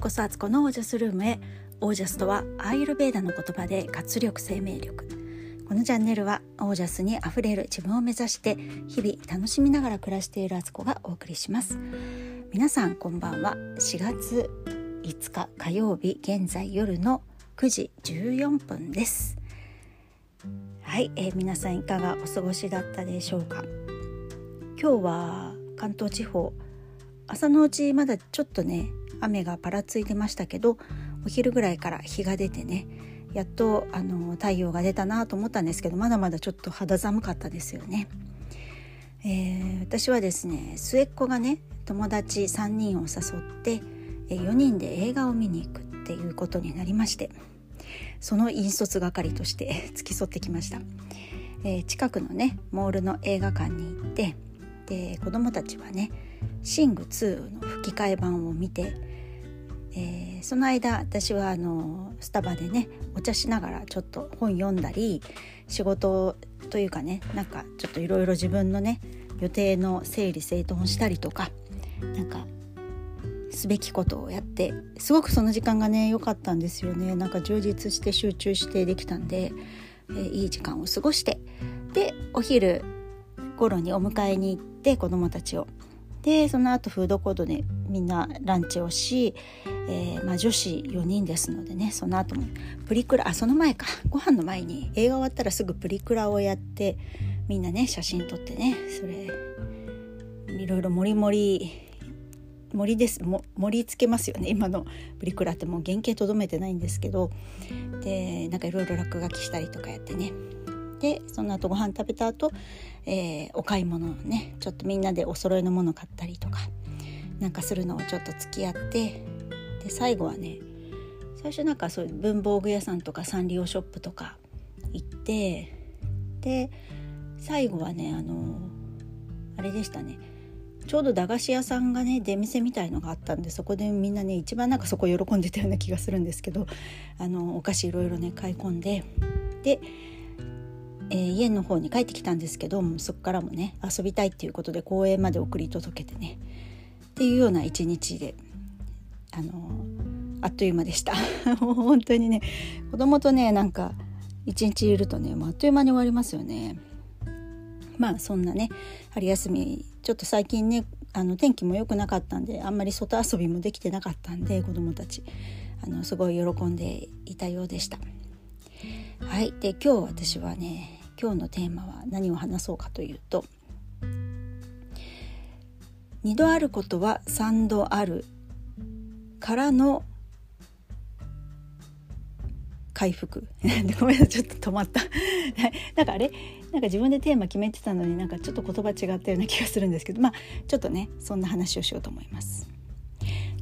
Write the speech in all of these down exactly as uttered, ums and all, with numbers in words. こそあつこのオージャスルームへ。オージャスとはアーユルヴェーダの言葉で活力、生命力。このチャンネルはオージャスにあふれる自分を目指して日々楽しみながら暮らしているあつこがお送りします。皆さんこんばんは。しがついつか火曜日、現在夜のくじじゅうよんぷんです。はい、えー、皆さんいかがお過ごしだったでしょうか。今日は関東地方、朝のうちまだちょっとね雨がぱらついてましたけど、お昼ぐらいから日が出てね、やっとあの太陽が出たなと思ったんですけど、まだまだちょっと肌寒かったですよね。えー、私はですね、末っ子がね友達さんにんを誘ってよにんで映画を見に行くっていうことになりまして、その引率係として付き添ってきました。えー、近くのねモールの映画館に行って、で子供たちはねシングツーの吹き替え版を見て、えー、その間私はあのスタバでねお茶しながらちょっと本読んだり、仕事というかね、なんかちょっといろいろ自分のね予定の整理整頓したりとか、なんかすべきことをやって、すごくその時間がね良かったんですよね。なんか充実して集中してできたんで、えー、いい時間を過ごして、でお昼頃にお迎えに行って子どもたちを、でその後フードコートでみんなランチをし、えーまあ、女子よにんですのでね、その後もプリクラ、あその前かご飯の前に映画終わったらすぐプリクラをやって、みんなね写真撮ってね、それいろいろもりもり盛りですも盛り付けますよね。今のプリクラってもう原型とどめてないんですけど、でなんかいろいろ落書きしたりとかやってね、でその後ご飯食べた後、えー、お買い物をねちょっとみんなでお揃いのもの買ったりとかなんかするのをちょっと付き合って、で最後はね、最初なんかそういう文房具屋さんとかサンリオショップとか行って、で最後はねあのあれでしたね、ちょうど駄菓子屋さんがね出店みたいのがあったんで、そこでみんなね一番なんかそこ喜んでたような気がするんですけど、あのお菓子いろいろね買い込んで、で、えー、家の方に帰ってきたんですけど、そこからもね遊びたいっていうことで公園まで送り届けてねっていうような一日で、あのあっという間でしたもう本当にね子供とねなんか一日いるとねもうあっという間に終わりますよね。まあそんなね春休み、ちょっと最近ねあの天気も良くなかったんで、あんまり外遊びもできてなかったんで、子どもたちあのすごい喜んでいたようでした。はい、で今日私はね、今日のテーマは何を話そうかというと、二度あることは三度あるからの回復ごめんなさい、ちょっと止まったなんかあれなんか自分でテーマ決めてたのになんかちょっと言葉違ったような気がするんですけど、まあちょっとねそんな話をしようと思います。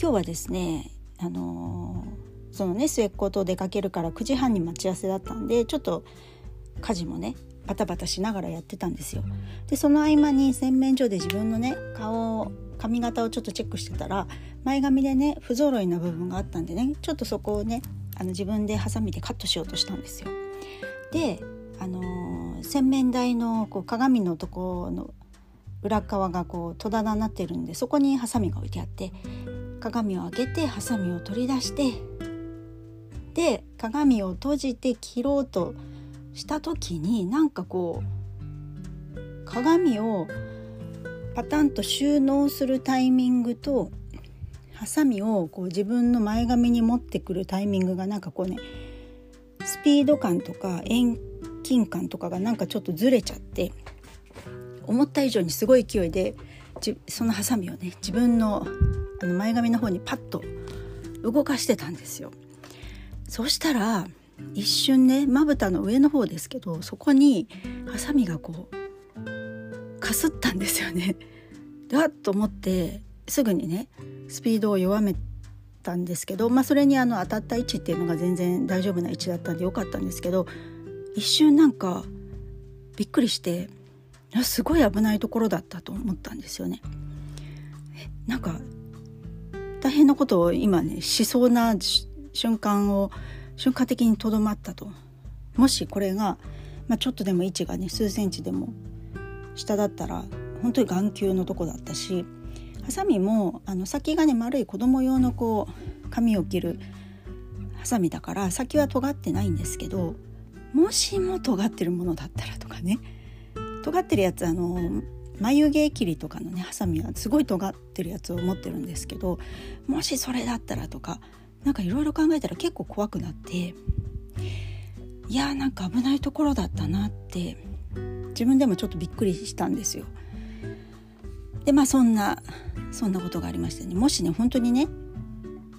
今日はですね、あのー、そのね末っ子と出かけるからくじはんに待ち合わせだったんで、ちょっと家事もねバタバタしながらやってたんですよ。でその合間に洗面所で自分のね顔を髪型をちょっとチェックしてたら、前髪でね不揃いな部分があったんでね、ちょっとそこをねあの自分でハサミでカットしようとしたんですよ。で、あのー、洗面台のこう鏡のとこの裏側がこう戸棚になってるんで、そこにハサミが置いてあって、鏡を開けてハサミを取り出して、で鏡を閉じて切ろうとした時に、なんかこう鏡をパタンと収納するタイミングとハサミをこう自分の前髪に持ってくるタイミングが、なんかこうねスピード感とか遠近感とかがなんかちょっとずれちゃって、思った以上にすごい勢いでそのハサミをね自分のあの前髪の方にパッと動かしてたんですよ。そしたら一瞬ねまぶたの上の方ですけど、そこにハサミがこうかすったんですよね。だっと思ってすぐにねスピードを弱めたんですけど、まあそれにあの当たった位置っていうのが全然大丈夫な位置だったんでよかったんですけど、一瞬なんかびっくりして、すごい危ないところだったと思ったんですよね。なんか大変なことを今ねしそうな瞬間を瞬間的にとどまったと。もしこれが、まあ、ちょっとでも位置がね数センチでも下だったら本当に眼球のとこだったし、ハサミもあの先がね丸い子供用のこう髪を切るハサミだから先は尖ってないんですけど、もしも尖ってるものだったらとかね、尖ってるやつ、あの眉毛切りとかのねハサミはすごい尖ってるやつを持ってるんですけど、もしそれだったらとか、なんかいろいろ考えたら結構怖くなって、いやーなんか危ないところだったなって自分でもちょっとびっくりしたんですよ。でまあそんなそんなことがありましてね、もしね本当にね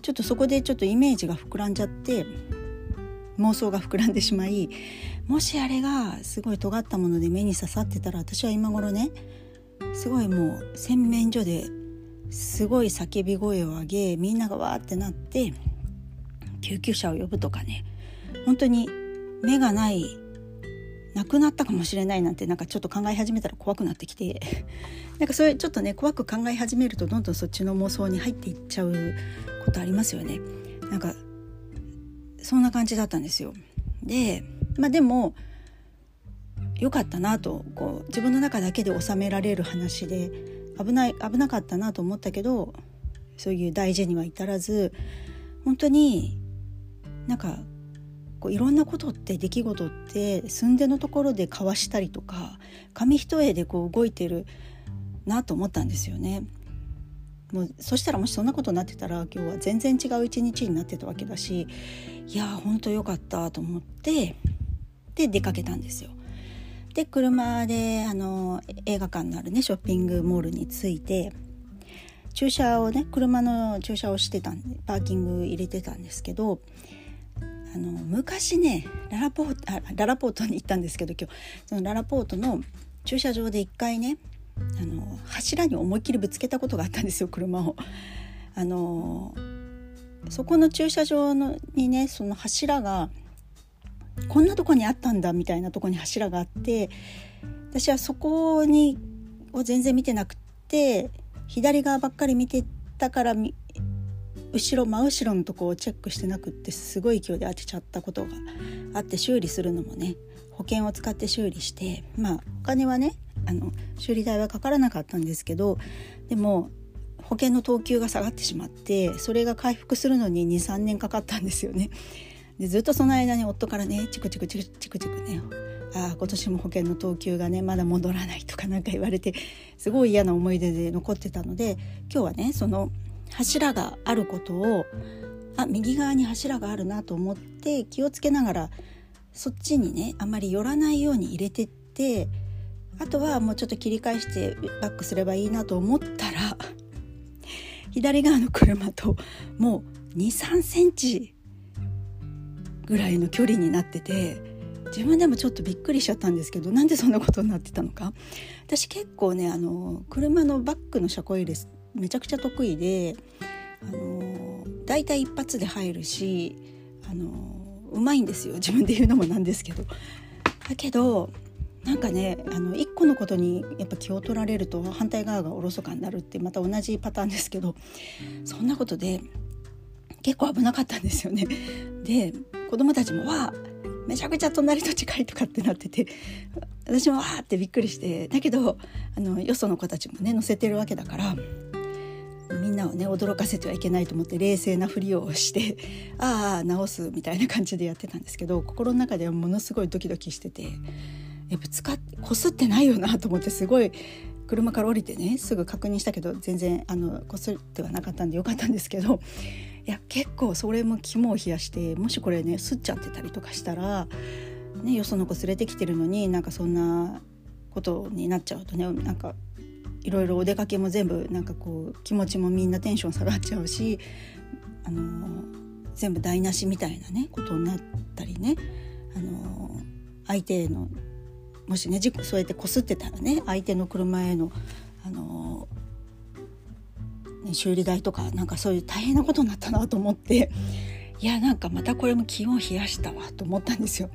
ちょっとそこでちょっとイメージが膨らんじゃって、妄想が膨らんでしまい、もしあれがすごい尖ったもので目に刺さってたら、私は今頃ねすごいもう洗面所ですごい叫び声を上げ、みんながわーってなって救急車を呼ぶとかね、本当に目がないなくなったかもしれないなんて、なんかちょっと考え始めたら怖くなってきてなんかそういうちょっとね怖く考え始めると、どんどんそっちの妄想に入っていっちゃうことありますよね。なんかそんな感じだったんですよ。で、まあ、でも良かったなと、こう自分の中だけで収められる話で、危ない危なかったなと思ったけど、そういう大事には至らず、本当になんかこういろんなことって出来事って寸出のところで交わしたりとか、紙一重でこう動いてるなと思ったんですよね。もうそしたらもしそんなことになってたら今日は全然違う一日になってたわけだし、いや本当良かったと思って、で出かけたんですよ。で車であの映画館のあるねショッピングモールに着いて、駐車をね車の駐車をしてたんでパーキング入れてたんですけど、あの昔ねララポート、あ、ララポートに行ったんですけど、今日そのララポートの駐車場で一回ねあの柱に思いっきりぶつけたことがあったんですよ、車を。あのそこの駐車場のにね、その柱がこんなとこにあったんだみたいなとこに柱があって、私はそこにを全然見てなくて左側ばっかり見てたから、み後ろ真後ろのとこをチェックしてなくって、すごい勢いで当てちゃったことがあって、修理するのもね保険を使って修理して、まあお金はねあの修理代はかからなかったんですけど、でも保険の等級が下がってしまって、それが回復するのに にさんねんかかったんですよね。でずっとその間に夫からねチクチクチクチクチクね、ああ今年も保険の等級がねまだ戻らないとかなんか言われて、すごい嫌な思い出で残ってたので、今日はねその柱があることを、あ、右側に柱があるなと思って気をつけながら、そっちにねあまり寄らないように入れてって、あとはもうちょっと切り返してバックすればいいなと思ったら左側の車ともう にさんセンチぐらいの距離になってて、自分でもちょっとびっくりしちゃったんですけど、なんでそんなことになってたのか。私結構ねあの車のバックの車庫入れめちゃくちゃ得意で、あのだいたい一発で入るし、あのうまいんですよ、自分で言うのもなんですけど。だけどなんかねあの一個のことにやっぱ気を取られると反対側がおろそかになるって、また同じパターンですけど、そんなことで結構危なかったんですよね。で子供たちもわあめちゃくちゃ隣と近いとかってなってて、私もわあってびっくりして、だけどあのよその子たちもね乗せてるわけだから、みんなをね驚かせてはいけないと思って冷静なふりをしてああ直すみたいな感じでやってたんですけど、心の中ではものすごいドキドキしてて、えぶつかってこすってないよなと思って、すごい車から降りてねすぐ確認したけど、全然あのこすってはなかったんでよかったんですけど、いや結構それも肝を冷やして、もしこれねすっちゃってたりとかしたらね、よその子連れてきてるのになんかそんなことになっちゃうとね、なんかいろいろお出かけも全部なんかこう気持ちもみんなテンション下がっちゃうし、あのー、全部台無しみたいなねことになったりね、あのー、相手のもしね事故そうやってこすってたらね、相手の車への、あのーね、修理代とかなんかそういう大変なことになったなと思って、いやなんかまたこれも気を冷やしたわと思ったんですよ。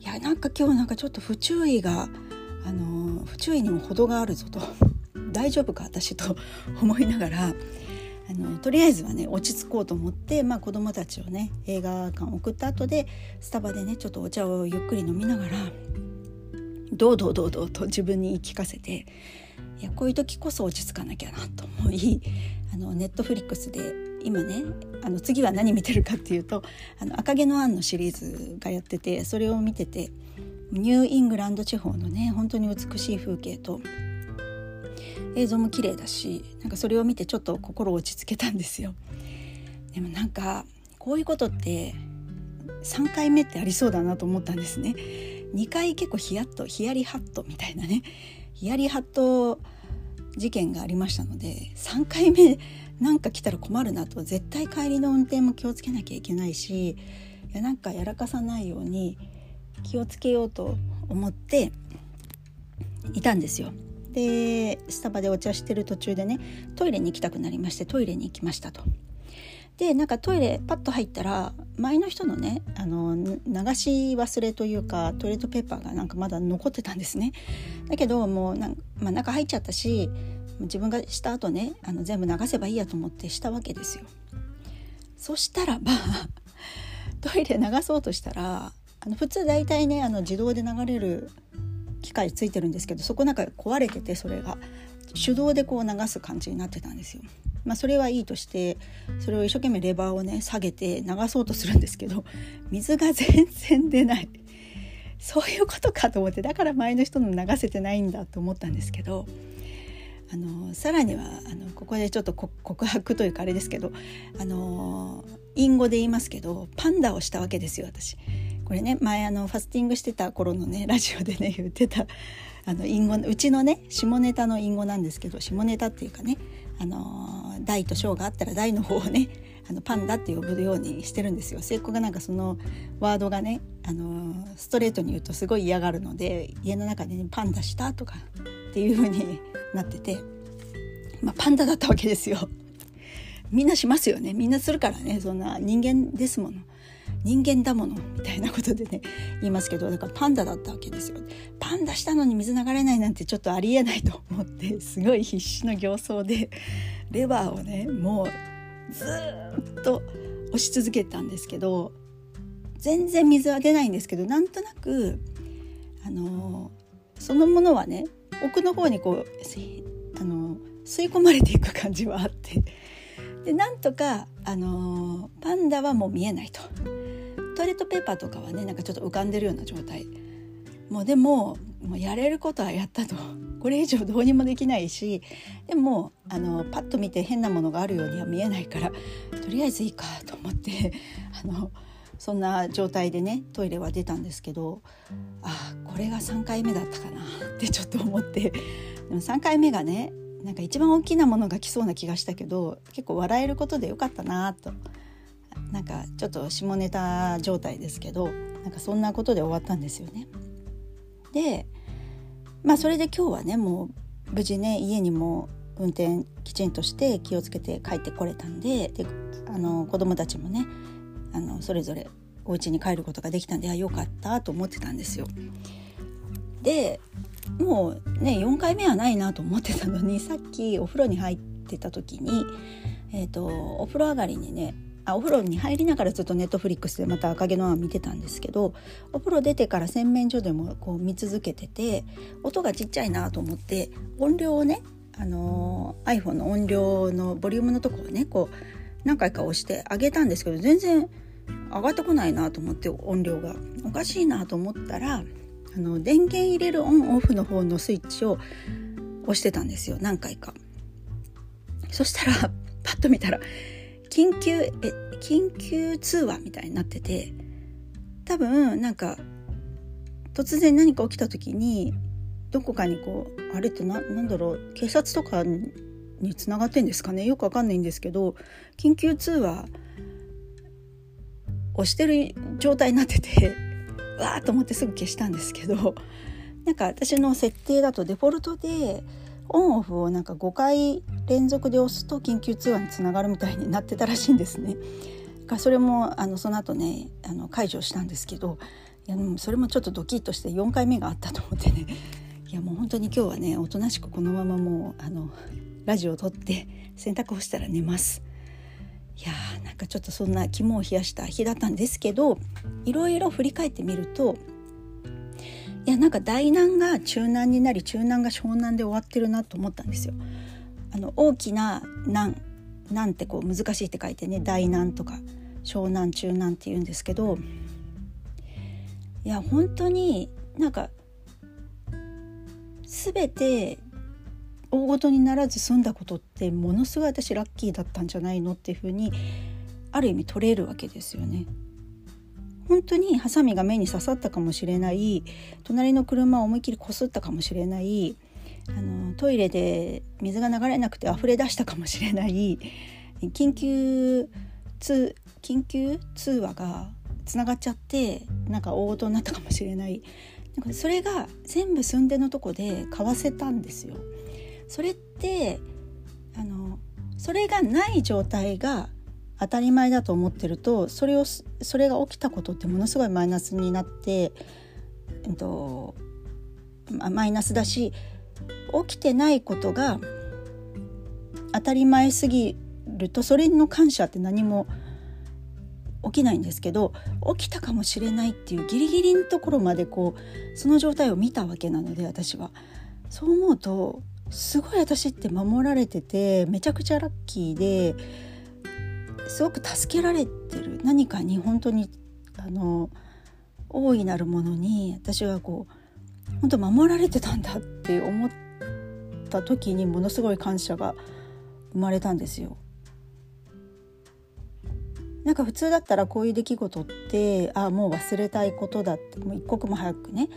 いやなんか今日なんかちょっと不注意が、あのー、不注意にも程があるぞと。大丈夫か私と思いながら、あのとりあえずはね落ち着こうと思って、まあ、子供たちをね映画館送った後でスタバでねちょっとお茶をゆっくり飲みながら堂々堂々と自分に言い聞かせて、いやこういう時こそ落ち着かなきゃなと思い、あのネットフリックスで今ねあの次は何見てるかっていうとあの赤毛のアンのシリーズがやってて、それを見ててニューイングランド地方のね本当に美しい風景と映像も綺麗だし、なんかそれを見てちょっと心を落ち着けたんですよ。でもなんかこういうことってさんかいめってありそうだなと思ったんですね。にかい結構ヒヤッとヒヤリハットみたいなねヒヤリハット事件がありましたので、さんかいめなんか来たら困るなと、絶対帰りの運転も気をつけなきゃいけないし、いやなんかやらかさないように気をつけようと思っていたんですよ。でスタバでお茶してる途中でねトイレに行きたくなりまして、トイレに行きましたと。でなんかトイレパッと入ったら前の人のねあの流し忘れというかトイレットペーパーがなんかまだ残ってたんですね。だけどもうなん、まあ、中入っちゃったし自分がした後ねあの全部流せばいいやと思ってしたわけですよ。そしたらばトイレ流そうとしたらあの普通大体ねあの自動で流れる機械ついてるんですけど、そこなんか壊れててそれが手動でこう流す感じになってたんですよ。まあ、それはいいとして、それを一生懸命レバーをね下げて流そうとするんですけど水が全然出ない。そういうことかと思って、だから前の人の流せてないんだと思ったんですけど、あのさらにはあのここでちょっと告白というかあれですけど、あの隠語で言いますけどパンダをしたわけですよ私。これね前あのファスティングしてた頃のねラジオでね言ってたあの隠語、うちのね下ネタの隠語なんですけど、下ネタっていうかねあの大と小があったら大の方をねあのパンダって呼ぶようにしてるんですよ。末っ子がなんかそのワードがねあのストレートに言うとすごい嫌がるので、家の中で、ね、パンダしたとかっていう風になってて、まあ、パンダだったわけですよ。みんなしますよね、みんなするからね、そんな人間ですもの、人間だものみたいなことでね言いますけど、だからパンダだったわけですよ。パンダしたのに水流れないなんてちょっとありえないと思って、すごい必死の形相でレバーをねもうずっと押し続けたんですけど、全然水は出ないんですけど、なんとなくあのそのものはね奥の方にこうあの吸い込まれていく感じはあって、でなんとかあのパンダはもう見えないと。トイレットペーパーとかはねなんかちょっと浮かんでるような状態、もうでももうやれることはやったと、これ以上どうにもできないし、でもあのパッと見て変なものがあるようには見えないからとりあえずいいかと思ってあのそんな状態でねトイレは出たんですけど、あこれがさんかいめだったかなってちょっと思って、でもさんかいめがねなんか一番大きなものが来そうな気がしたけど、結構笑えることでよかったなと、なんかちょっと下ネタ状態ですけど、なんかそんなことで終わったんですよね。で、まあそれで今日はねもう無事ね家にも運転きちんとして気をつけて帰ってこれたんで、であの子供たちもねあのそれぞれお家に帰ることができたんで、あよかったと思ってたんですよ。でもうねよんかいめはないなと思ってたのに、さっきお風呂に入ってた時に、えーと、お風呂上がりにねあお風呂に入りながらずっとネットフリックスでまた赤毛のアン見てたんですけど、お風呂出てから洗面所でもこう見続けてて、音がちっちゃいなと思って音量をね、あのー、iPhone の音量のボリュームのとこをねこう何回か押して上げたんですけど、全然上がってこないなと思って、音量がおかしいなと思ったら、あの電源入れるオンオフの方のスイッチを押してたんですよ何回か。そしたらパッと見たら緊急え緊急通話みたいになってて、多分なんか突然何か起きた時にどこかにこうあれって な, なんだろう警察とかにつながってんですかね、よくわかんないんですけど、緊急通話をしてる状態になってて。わーと思ってすぐ消したんですけど、なんか私の設定だとデフォルトでオンオフをなんかごかい連続で押すと緊急通話につながるみたいになってたらしいんですね。それもあのその後ねあの解除したんですけど、いやそれもちょっとドキッとしてよんかいめがあったと思ってね、いやもう本当に今日はねおとなしくこのままもうあのラジオを撮って洗濯をしたら寝ます。いやーなんかちょっとそんな肝を冷やした日だったんですけど、いろいろ振り返ってみると、いやなんか大難が中難になり中難が小難で終わってるなと思ったんですよ。あの大きな難難ってこう難しいって書いてね、大難とか小難中難って言うんですけど、いや本当になんか全て大ごとにならず済んだことってものすごい私ラッキーだったんじゃないのっていうふうにある意味取れるわけですよね。本当にハサミが目に刺さったかもしれない、隣の車を思いっきりこすったかもしれない、あのトイレで水が流れなくて溢れ出したかもしれない、緊急通緊急通話がつながっちゃってなんか大事になったかもしれない、なんかそれが全部寸出のとこで買わせたんですよ。それってあのそれがない状態が当たり前だと思ってると、それをそれが起きたことってものすごいマイナスになって、えっと、マイナスだし、起きてないことが当たり前すぎるとそれの感謝って何も起きないんですけど、起きたかもしれないっていうギリギリのところまでこうその状態を見たわけなので、私はそう思うとすごい私って守られててめちゃくちゃラッキーですごく助けられてる、何かに本当にあの大いなるものに私はこう本当守られてたんだって思った時にものすごい感謝が生まれたんですよ。なんか普通だったらこういう出来事ってあもう忘れたいことだって、もう一刻も早くね、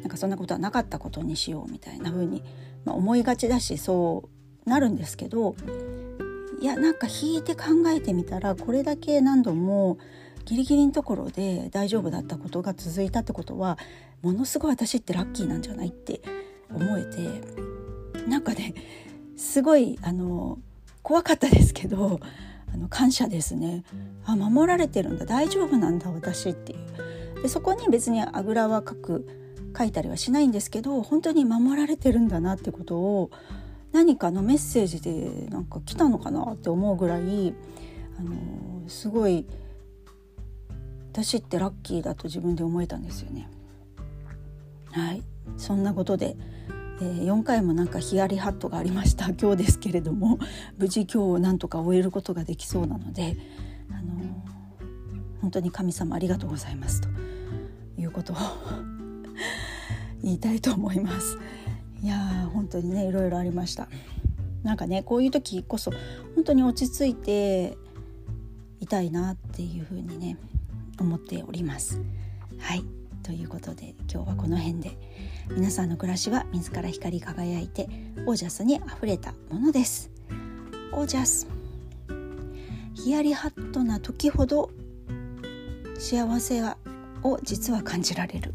なんかそんなことはなかったことにしようみたいな風に、まあ、思いがちだしそうなるんですけど、いやなんか引いて考えてみたらこれだけ何度もギリギリのところで大丈夫だったことが続いたってことはものすごい私ってラッキーなんじゃないって思えて、なんかねすごいあの怖かったですけどあの感謝ですね。あ守られてるんだ、大丈夫なんだ私っていう。でそこに別にあぐらはかく書いたりはしないんですけど、本当に守られてるんだなってことを何かのメッセージでなんか来たのかなって思うぐらい、あのー、すごい私ってラッキーだと自分で思えたんですよね。はい、そんなことで、えー、よんかいもなんかヒヤリハットがありました今日ですけれども、無事今日をなんとか終えることができそうなので、あのー、本当に神様ありがとうございますということを言いたいと思います。いやー本当にねいろいろありました。なんかねこういう時こそ本当に落ち着いていたいなっていう風にね思っております。はい、ということで今日はこの辺で、皆さんの暮らしは自ら光り輝いてオージャスにあふれたものです。オージャス、ヒヤリハットな時ほど幸せを実は感じられる。